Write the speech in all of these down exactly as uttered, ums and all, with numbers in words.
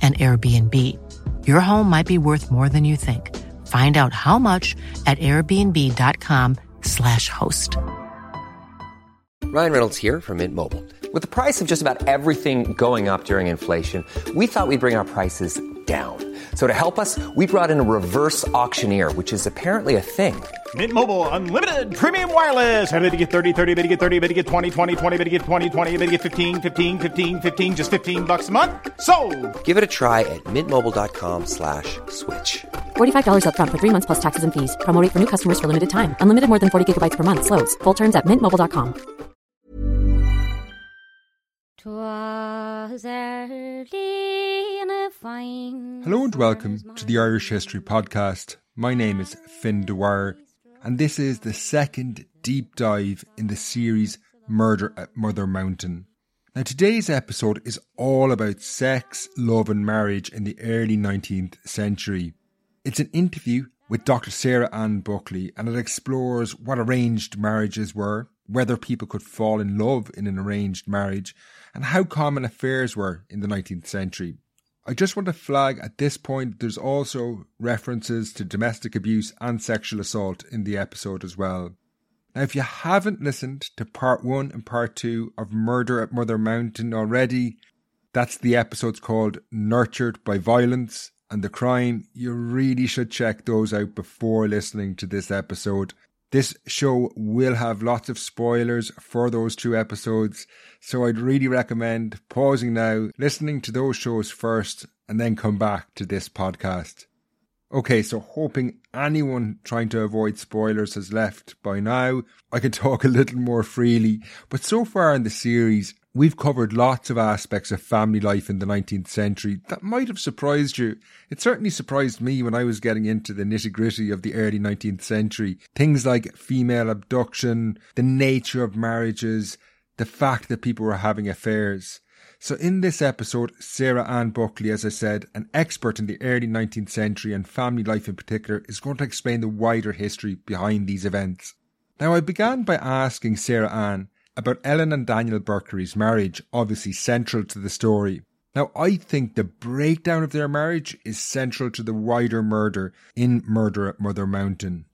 an Airbnb. Your home might be worth more than you think. Find out how much at airbnb.com slash host. Ryan Reynolds here from Mint Mobile. With the price of just about everything going up during inflation, we thought we'd bring our prices down. So to help us, we brought in a reverse auctioneer, which is apparently a thing. Mint Mobile Unlimited Premium Wireless. How to get thirty, thirty, how to get thirty, how to get twenty, twenty, twenty, how to get twenty, twenty, how to get fifteen, fifteen, fifteen, fifteen, just fifteen bucks a month? Sold! Give it a try at mintmobile.com slash switch. forty-five dollars up front for three months plus taxes and fees. Promo rate for new customers for limited time. Unlimited more than forty gigabytes per month. Slows full terms at mint mobile dot com. Hello and welcome to the Irish History Podcast. My name is Finn Dewar, and this is the second deep dive in the series Murder at Mother Mountain. Now, today's episode is all about sex, love and marriage in the early nineteenth century. It's an interview with Doctor Sarah Anne Buckley, and it explores what arranged marriages were, whether people could fall in love in an arranged marriage, and how common affairs were in the nineteenth century. I just want to flag at this point, there's also references to domestic abuse and sexual assault in the episode as well. Now, if you haven't listened to part one and part two of Murder at Mother Mountain already, that's the episodes called Nurtured by Violence and The Crime. You really should check those out before listening to this episode. This show will have lots of spoilers for those two episodes, so I'd really recommend pausing now, listening to those shows first, and then come back to this podcast. Okay, so hoping anyone trying to avoid spoilers has left by now, I can talk a little more freely. But so far in the series, we've covered lots of aspects of family life in the nineteenth century that might have surprised you. It certainly surprised me when I was getting into the nitty-gritty of the early nineteenth century. Things like female abduction, the nature of marriages, the fact that people were having affairs. So in this episode, Sarah Anne Buckley, as I said, an expert in the early nineteenth century and family life in particular, is going to explain the wider history behind these events. Now, I began by asking Sarah Anne about Ellen and Daniel Burkery's marriage, obviously central to the story. Now, I think the breakdown of their marriage is central to the wider murder in Murder at Mother Mountain.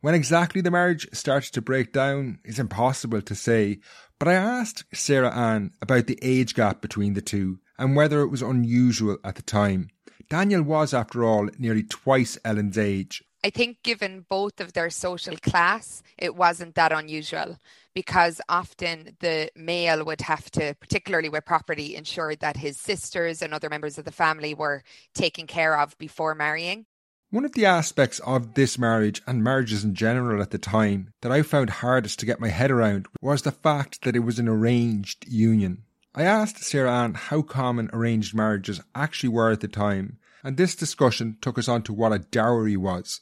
When exactly the marriage starts to break down is impossible to say, but I asked Sarah Anne about the age gap between the two and whether it was unusual at the time. Daniel was, after all, nearly twice Ellen's age. I think given both of their social class, it wasn't that unusual, because often the male would have to, particularly with property, ensure that his sisters and other members of the family were taken care of before marrying. One of the aspects of this marriage and marriages in general at the time that I found hardest to get my head around was the fact that it was an arranged union. I asked Sarah Anne how common arranged marriages actually were at the time, and this discussion took us on to what a dowry was.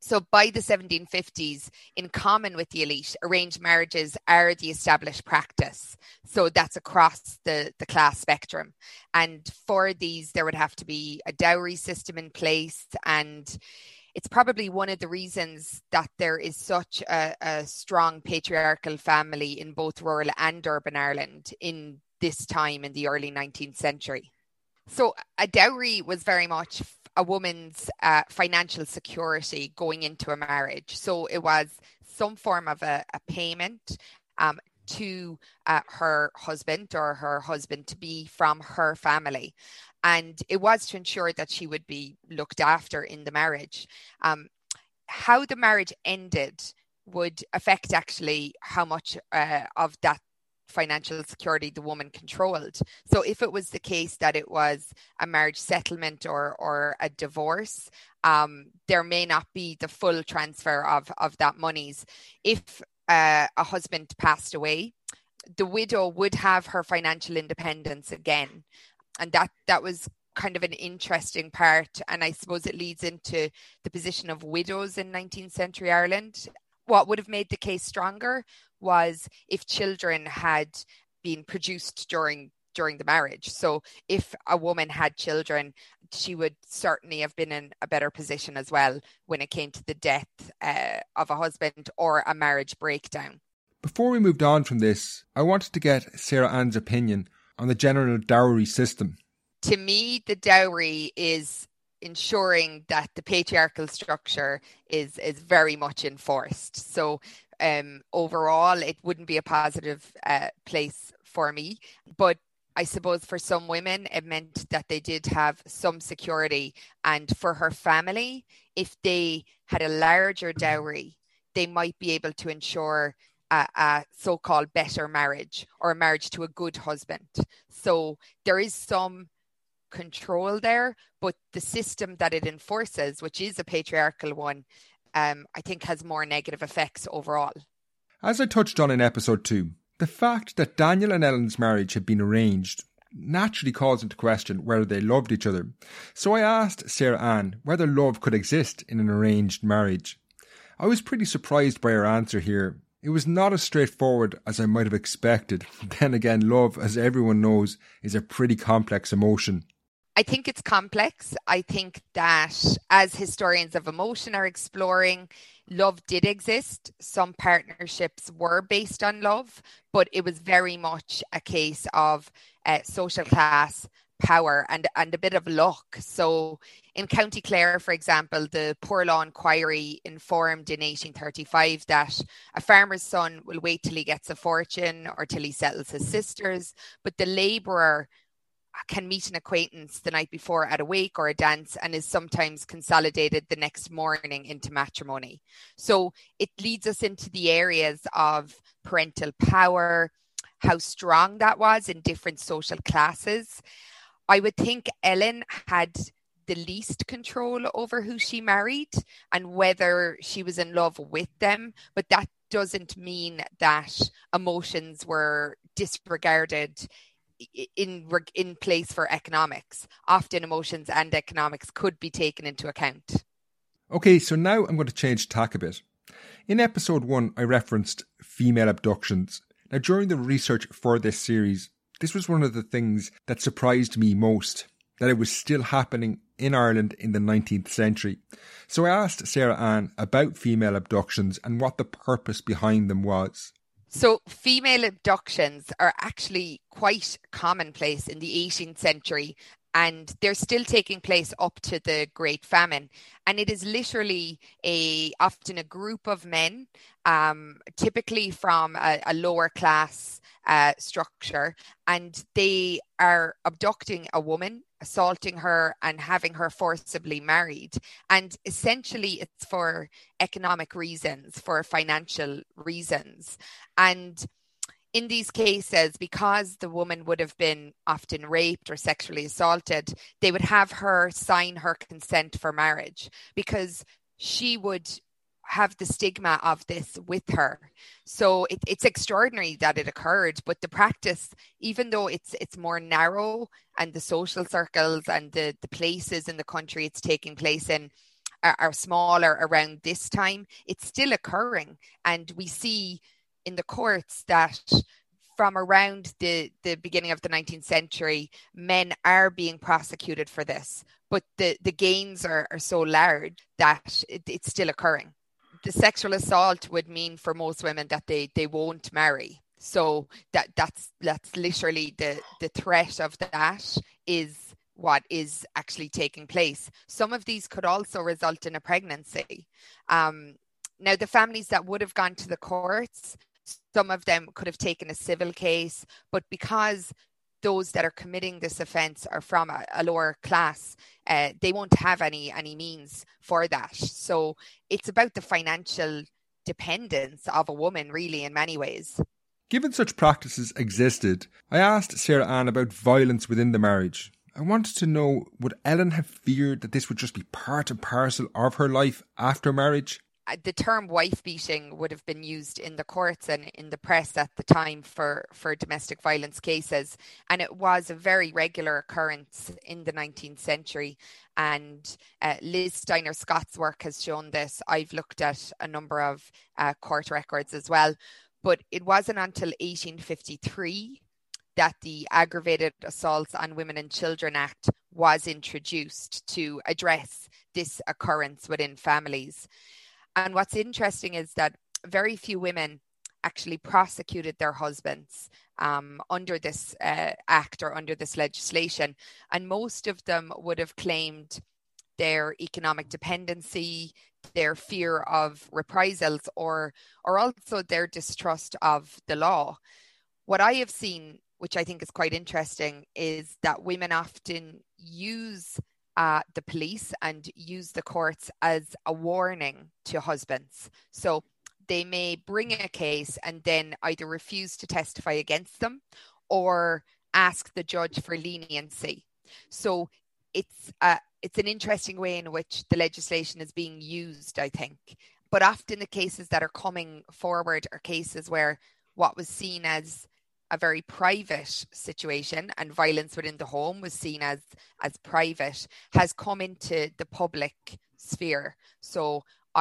So by the seventeen fifties, in common with the elite, arranged marriages are the established practice. So that's across the, the class spectrum. And for these, there would have to be a dowry system in place. And it's probably one of the reasons that there is such a, a strong patriarchal family in both rural and urban Ireland in this time in the early nineteenth century. So a dowry was very much a woman's uh, financial security going into a marriage. So it was some form of a, a payment um, to uh, her husband or her husband-to-be from her family. And it was to ensure that she would be looked after in the marriage. Um, how the marriage ended would affect actually how much uh, of that financial security the woman controlled. So if it was the case that it was a marriage settlement or or a divorce, um, there may not be the full transfer of, of that monies. If uh, a husband passed away, the widow would have her financial independence again. And that that was kind of an interesting part. And I suppose it leads into the position of widows in nineteenth century Ireland. What would have made the case stronger was if children had been produced during during the marriage. So if a woman had children, she would certainly have been in a better position as well when it came to the death uh, of a husband or a marriage breakdown. Before we moved on from this, I wanted to get Sarah Anne's opinion on the general dowry system. To me, the dowry is ensuring that the patriarchal structure is is very much enforced. So um, overall, it wouldn't be a positive uh, place for me. But I suppose for some women, it meant that they did have some security. And for her family, if they had a larger dowry, they might be able to ensure A, a so-called better marriage or a marriage to a good husband. So there is some control there, but the system that it enforces, which is a patriarchal one, um, I think has more negative effects overall. As I touched on in episode two, the fact that Daniel and Ellen's marriage had been arranged naturally calls into question whether they loved each other. So I asked Sarah Anne whether love could exist in an arranged marriage. I was pretty surprised by her answer here. It was not as straightforward as I might have expected. Then again, love, as everyone knows, is a pretty complex emotion. I think it's complex. I think that as historians of emotion are exploring, love did exist. Some partnerships were based on love, but it was very much a case of uh, social class, power and, and a bit of luck. So in County Clare, for example, the Poor Law Inquiry informed in eighteen thirty-five that a farmer's son will wait till he gets a fortune or till he settles his sisters, but the labourer can meet an acquaintance the night before at a wake or a dance and is sometimes consolidated the next morning into matrimony. So it leads us into the areas of parental power, how strong that was in different social classes. I would think Ellen had the least control over who she married and whether she was in love with them. But that doesn't mean that emotions were disregarded in, in place for economics. Often emotions and economics could be taken into account. Okay, so now I'm going to change tack a bit. In episode one, I referenced female abductions. Now, during the research for this series, this was one of the things that surprised me most, that it was still happening in Ireland in the nineteenth century. So I asked Sarah Anne about female abductions and what the purpose behind them was. So female abductions are actually quite commonplace in the eighteenth century, and they're still taking place up to the Great Famine. And it is literally a often a group of men, um, typically from a, a lower class uh, structure, and they are abducting a woman, assaulting her and having her forcibly married. And essentially it's for economic reasons, for financial reasons. And in these cases, because the woman would have been often raped or sexually assaulted, they would have her sign her consent for marriage because she would have the stigma of this with her. So it, it's extraordinary that it occurred, but the practice, even though it's it's more narrow and the social circles and the, the places in the country it's taking place in are, are smaller around this time, it's still occurring. And we see in the courts that from around the, the beginning of the nineteenth century, men are being prosecuted for this, but the, the gains are, are so large that it, it's still occurring. The sexual assault would mean for most women that they, they won't marry. So that that's that's literally the, the threat of that is what is actually taking place. Some of these could also result in a pregnancy. Um, now, the families that would have gone to the courts, some of them could have taken a civil case, but because those that are committing this offence are from a, a lower class, uh, they won't have any any means for that. So it's about the financial dependence of a woman, really, in many ways. Given such practices existed, I asked Sarah Anne about violence within the marriage. I wanted to know, would Ellen have feared that this would just be part and parcel of her life after marriage? The term wife beating would have been used in the courts and in the press at the time for, for domestic violence cases. And it was a very regular occurrence in the nineteenth century. And uh, Liz Steiner Scott's work has shown this. I've looked at a number of uh, court records as well. But it wasn't until eighteen fifty-three that the Aggravated Assaults on Women and Children Act was introduced to address this occurrence within families. And what's interesting is that very few women actually prosecuted their husbands um, under this uh, act or under this legislation. And most of them would have claimed their economic dependency, their fear of reprisals, or, or also their distrust of the law. What I have seen, which I think is quite interesting, is that women often use Uh, the police and use the courts as a warning to husbands. So they may bring a case and then either refuse to testify against them or ask the judge for leniency. So it's uh, it's an interesting way in which the legislation is being used, I think. But often the cases that are coming forward are cases where what was seen as a very private situation and violence within the home was seen as as private, has come into the public sphere. So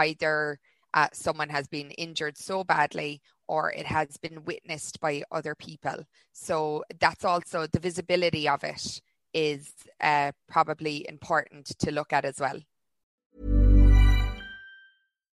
either uh, someone has been injured so badly, or it has been witnessed by other people. So that's also the visibility of it is uh, probably important to look at as well.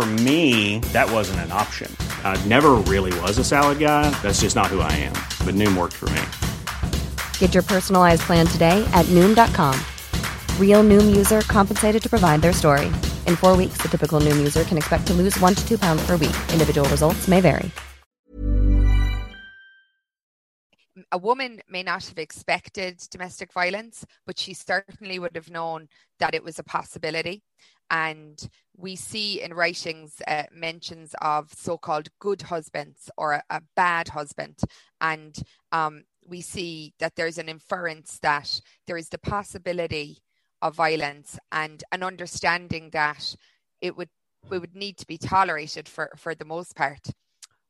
For me, that wasn't an option. I never really was a salad guy. That's just not who I am. But Noom worked for me. Get your personalized plan today at Noom dot com. Real Noom user compensated to provide their story. In four weeks, the typical Noom user can expect to lose one to two pounds per week. Individual results may vary. A woman may not have expected domestic violence, but she certainly would have known that it was a possibility. And we see in writings uh, mentions of so-called good husbands or a, a bad husband. And um, we see that there's an inference that there is the possibility of violence and an understanding that it would we would need to be tolerated for, for the most part.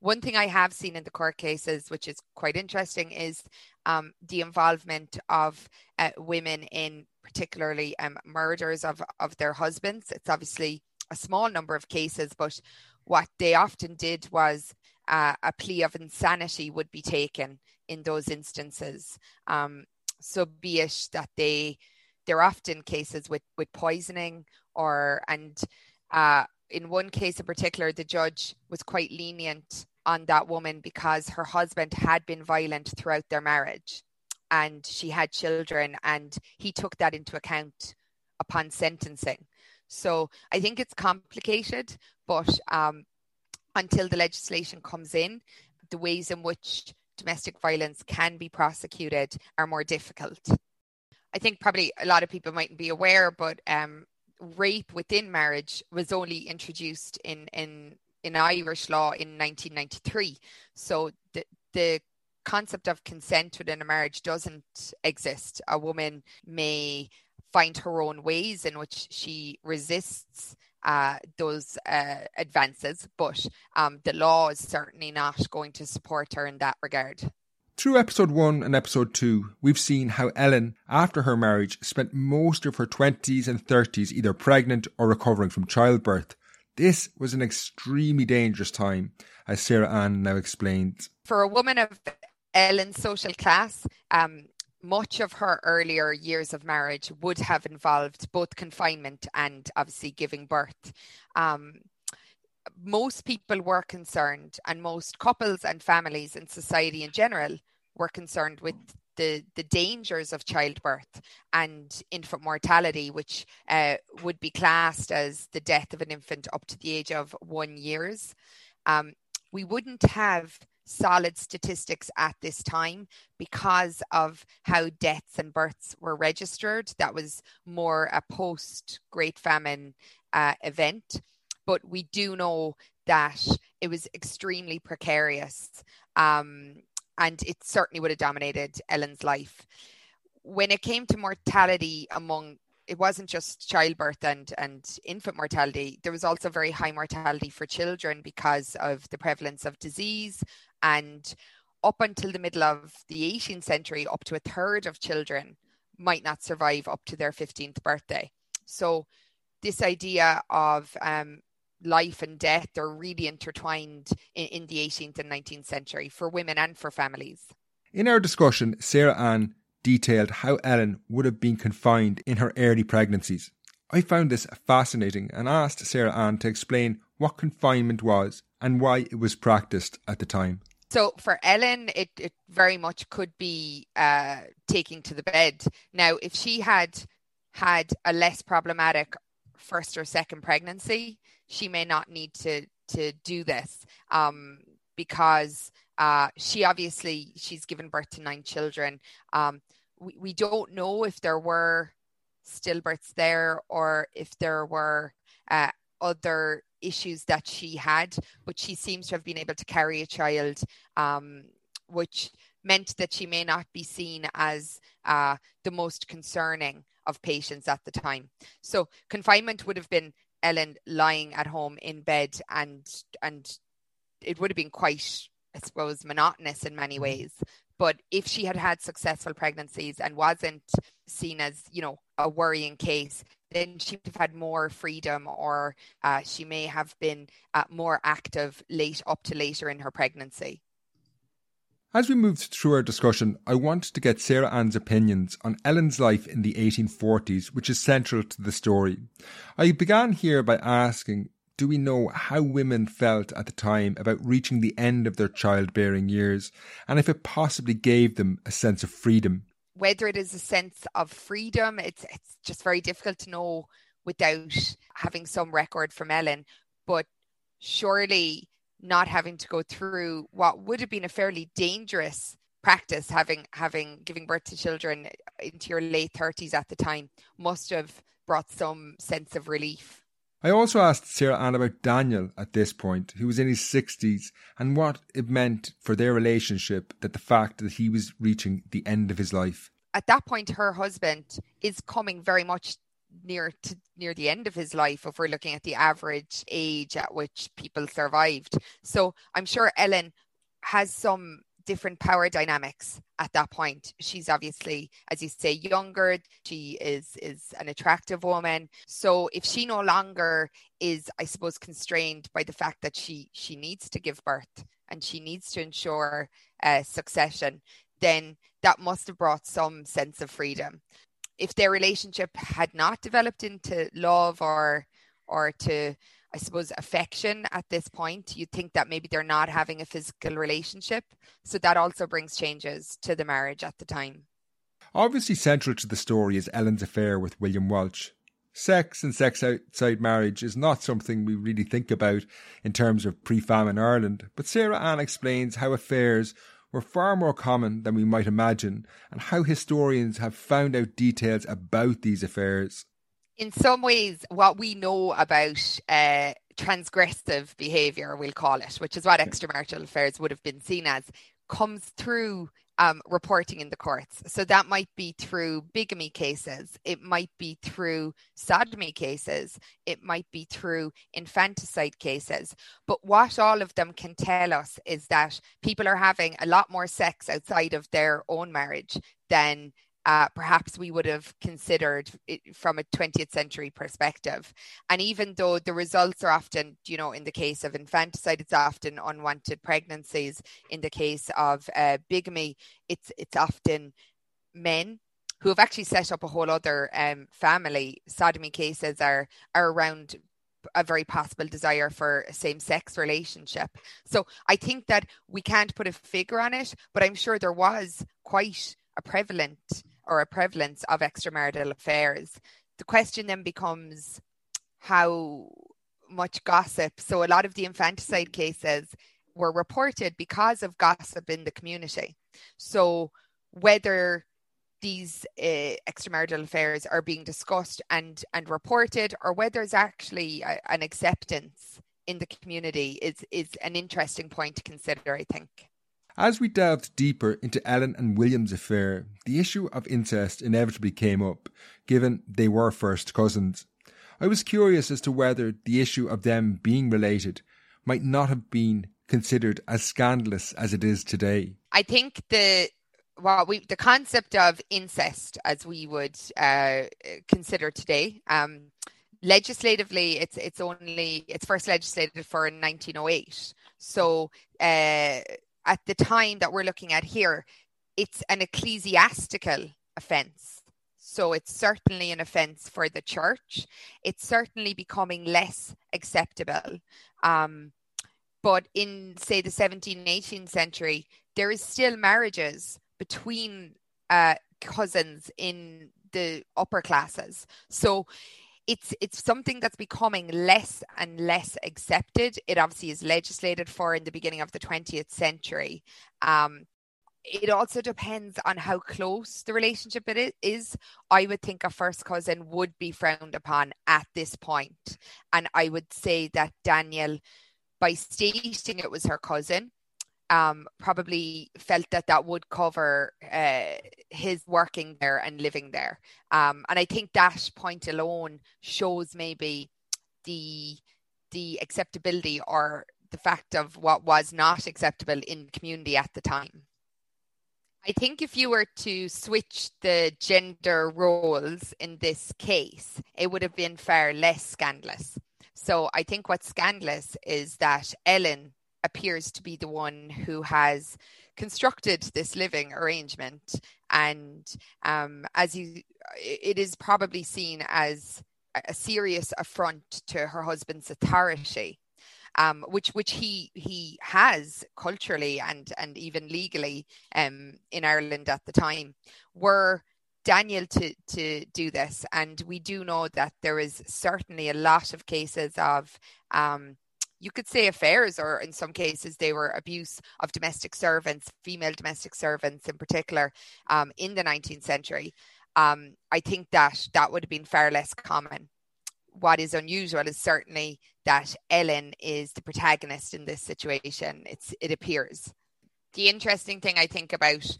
One thing I have seen in the court cases, which is quite interesting, is um, the involvement of uh, women in particularly um, murders of, of their husbands. It's obviously a small number of cases, but what they often did was uh, a plea of insanity would be taken in those instances. Um, so be it that they, they're often cases with, with poisoning or, and uh, in one case in particular, the judge was quite lenient on that woman because her husband had been violent throughout their marriage and she had children, and he took that into account upon sentencing. So I think it's complicated, but um, until the legislation comes in, the ways in which domestic violence can be prosecuted are more difficult. I think probably a lot of people mightn't be aware, but um, rape within marriage was only introduced in in in Irish law in nineteen ninety-three. So the the concept of consent within a marriage doesn't exist. A woman may find her own ways in which she resists uh, those uh, advances, but um, the law is certainly not going to support her in that regard. Through episode one and episode two, we've seen how Ellen, after her marriage, spent most of her twenties and thirties either pregnant or recovering from childbirth. This was an extremely dangerous time, as Sarah Anne now explains. For a woman of Ellen's social class, um, much of her earlier years of marriage would have involved both confinement and obviously giving birth. Um, most people were concerned, and most couples and families and society in general were concerned with the, the dangers of childbirth and infant mortality, which uh, would be classed as the death of an infant up to the age of one years. Um, we wouldn't have solid statistics at this time because of how deaths and births were registered. That was more a post-Great Famine uh, event. But we do know that it was extremely precarious, um, and it certainly would have dominated Ellen's life. When it came to mortality among, it wasn't just childbirth and, and infant mortality, there was also very high mortality for children because of the prevalence of disease. And up until the middle of the eighteenth century, up to a third of children might not survive up to their fifteenth birthday. So this idea of um, life and death are really intertwined in, in the eighteenth and nineteenth century for women and for families. In our discussion, Sarah Anne detailed how Ellen would have been confined in her early pregnancies. I found this fascinating and asked Sarah Anne to explain what confinement was and why it was practiced at the time. So for Ellen, it, it very much could be uh, taking to the bed. Now, if she had had a less problematic first or second pregnancy, she may not need to to do this um, because uh, she obviously, she's given birth to nine children. Um, we, we don't know if there were stillbirths there or if there were uh, other issues that she had, but she seems to have been able to carry a child, um, which meant that she may not be seen as uh, the most concerning of patients at the time. So confinement would have been Ellen lying at home in bed, and and it would have been quite, I suppose, monotonous in many ways. But if she had had successful pregnancies and wasn't seen as, you know, a worrying case, then she would have had more freedom, or uh, she may have been uh, more active late up to later in her pregnancy. As we moved through our discussion, I wanted to get Sarah Anne's opinions on Ellen's life in the eighteen forties, which is central to the story. I began here by asking, do we know how women felt at the time about reaching the end of their childbearing years, and if it possibly gave them a sense of freedom? Whether it is a sense of freedom, it's, it's just very difficult to know without having some record from Ellen, but surely not having to go through what would have been a fairly dangerous practice, having having giving birth to children into your late thirties at the time, must have brought some sense of relief. I also asked Sarah Anne about Daniel at this point, who was in his sixties, and what it meant for their relationship that the fact that he was reaching the end of his life. At that point, her husband is coming very much near to near the end of his life if we're looking at the average age at which people survived. So I'm sure Ellen has some different power dynamics at that point. She's obviously, as you say, younger. She is is an attractive woman. So if she no longer is, I suppose, constrained by the fact that she she needs to give birth and she needs to ensure uh, succession, then that must have brought some sense of freedom. If their relationship had not developed into love or, or to, I suppose, affection at this point, you'd think that maybe they're not having a physical relationship. So that also brings changes to the marriage at the time. Obviously central to the story is Ellen's affair with William Walsh. Sex and sex outside marriage is not something we really think about in terms of pre-famine Ireland, but Sarah Anne explains how affairs were far more common than we might imagine, and how historians have found out details about these affairs. In some ways, what we know about uh, transgressive behaviour, we'll call it, which is what extramarital affairs would have been seen as, comes through um, reporting in the courts. So that might be through bigamy cases, it might be through sodomy cases, it might be through infanticide cases. But what all of them can tell us is that people are having a lot more sex outside of their own marriage than uh, perhaps we would have considered it from a twentieth century perspective. And even though the results are often, you know, in the case of infanticide, it's often unwanted pregnancies. In the case of uh, bigamy, it's it's often men who have actually set up a whole other um, family. Sodomy cases are are around a very possible desire for a same-sex relationship. So I think that we can't put a figure on it, but I'm sure there was quite a prevalent or a prevalence of extramarital affairs. The question then becomes how much gossip. So a lot of the infanticide cases were reported because of gossip in the community. So whether these uh, extramarital affairs are being discussed and, and reported, or whether there's actually a, an acceptance in the community is, is an interesting point to consider, I think. As we delved deeper into Ellen and William's affair, the issue of incest inevitably came up, given they were first cousins. I was curious as to whether the issue of them being related might not have been considered as scandalous as it is today. I think the Well, we, the concept of incest, as we would uh, consider today, um, legislatively, it's it's only it's first legislated for in nineteen oh eight. So uh, at the time that we're looking at here, it's an ecclesiastical offence. So it's certainly an offence for the church. It's certainly becoming less acceptable. Um, but in, say, the seventeenth and eighteenth century, there is still marriages between uh, cousins in the upper classes. So it's it's something that's becoming less and less accepted. It obviously is legislated for in the beginning of the twentieth century. Um, it also depends on how close the relationship it is. I would think a first cousin would be frowned upon at this point. And I would say that Daniel, by stating it was her cousin, Um, probably felt that that would cover uh, his working there and living there. Um, and I think that point alone shows maybe the the acceptability or the fact of what was not acceptable in the community at the time. I think if you were to switch the gender roles in this case, it would have been far less scandalous. So I think what's scandalous is that Ellen appears to be the one who has constructed this living arrangement, and um, as you, it is probably seen as a serious affront to her husband's authority, um, which which he he has culturally and and even legally um, in Ireland at the time. Were Daniel to to do this, and we do know that there is certainly a lot of cases of Um, you could say affairs, or in some cases they were abuse of domestic servants, female domestic servants in particular, um, in the nineteenth century. Um, I think that that would have been far less common. What is unusual is certainly that Ellen is the protagonist in this situation. It's, it appears. The interesting thing I think about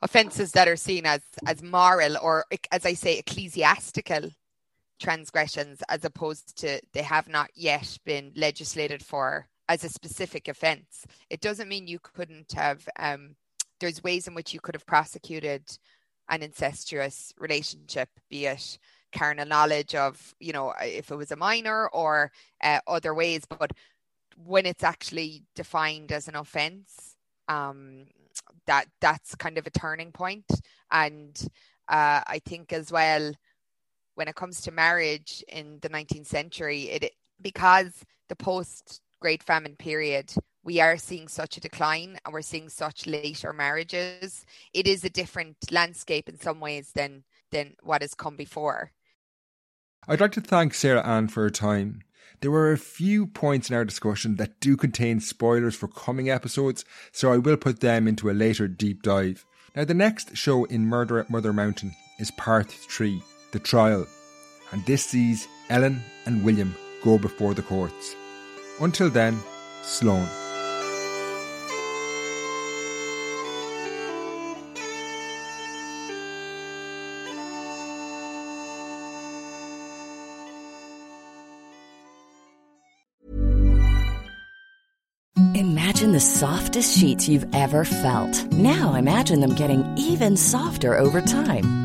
offences that are seen as, as moral or, as I say, ecclesiastical transgressions, as opposed to they have not yet been legislated for as a specific offence. It doesn't mean you couldn't have, um, there's ways in which you could have prosecuted an incestuous relationship, be it carnal knowledge of, you know, if it was a minor or uh, other ways. But when it's actually defined as an offence, um, that that's kind of a turning point. And uh, I think as well, when it comes to marriage in the nineteenth century, it because the post-Great Famine period, we are seeing such a decline and we're seeing such later marriages. It is a different landscape in some ways than, than what has come before. I'd like to thank Sarah Anne for her time. There were a few points in our discussion that do contain spoilers for coming episodes, so I will put them into a later deep dive. Now, the next show in Murder at Mother Mountain is part three. The trial, and this sees Ellen and William go before the courts. Until then, Sloan. Imagine the softest sheets you've ever felt. Now imagine them getting even softer over time.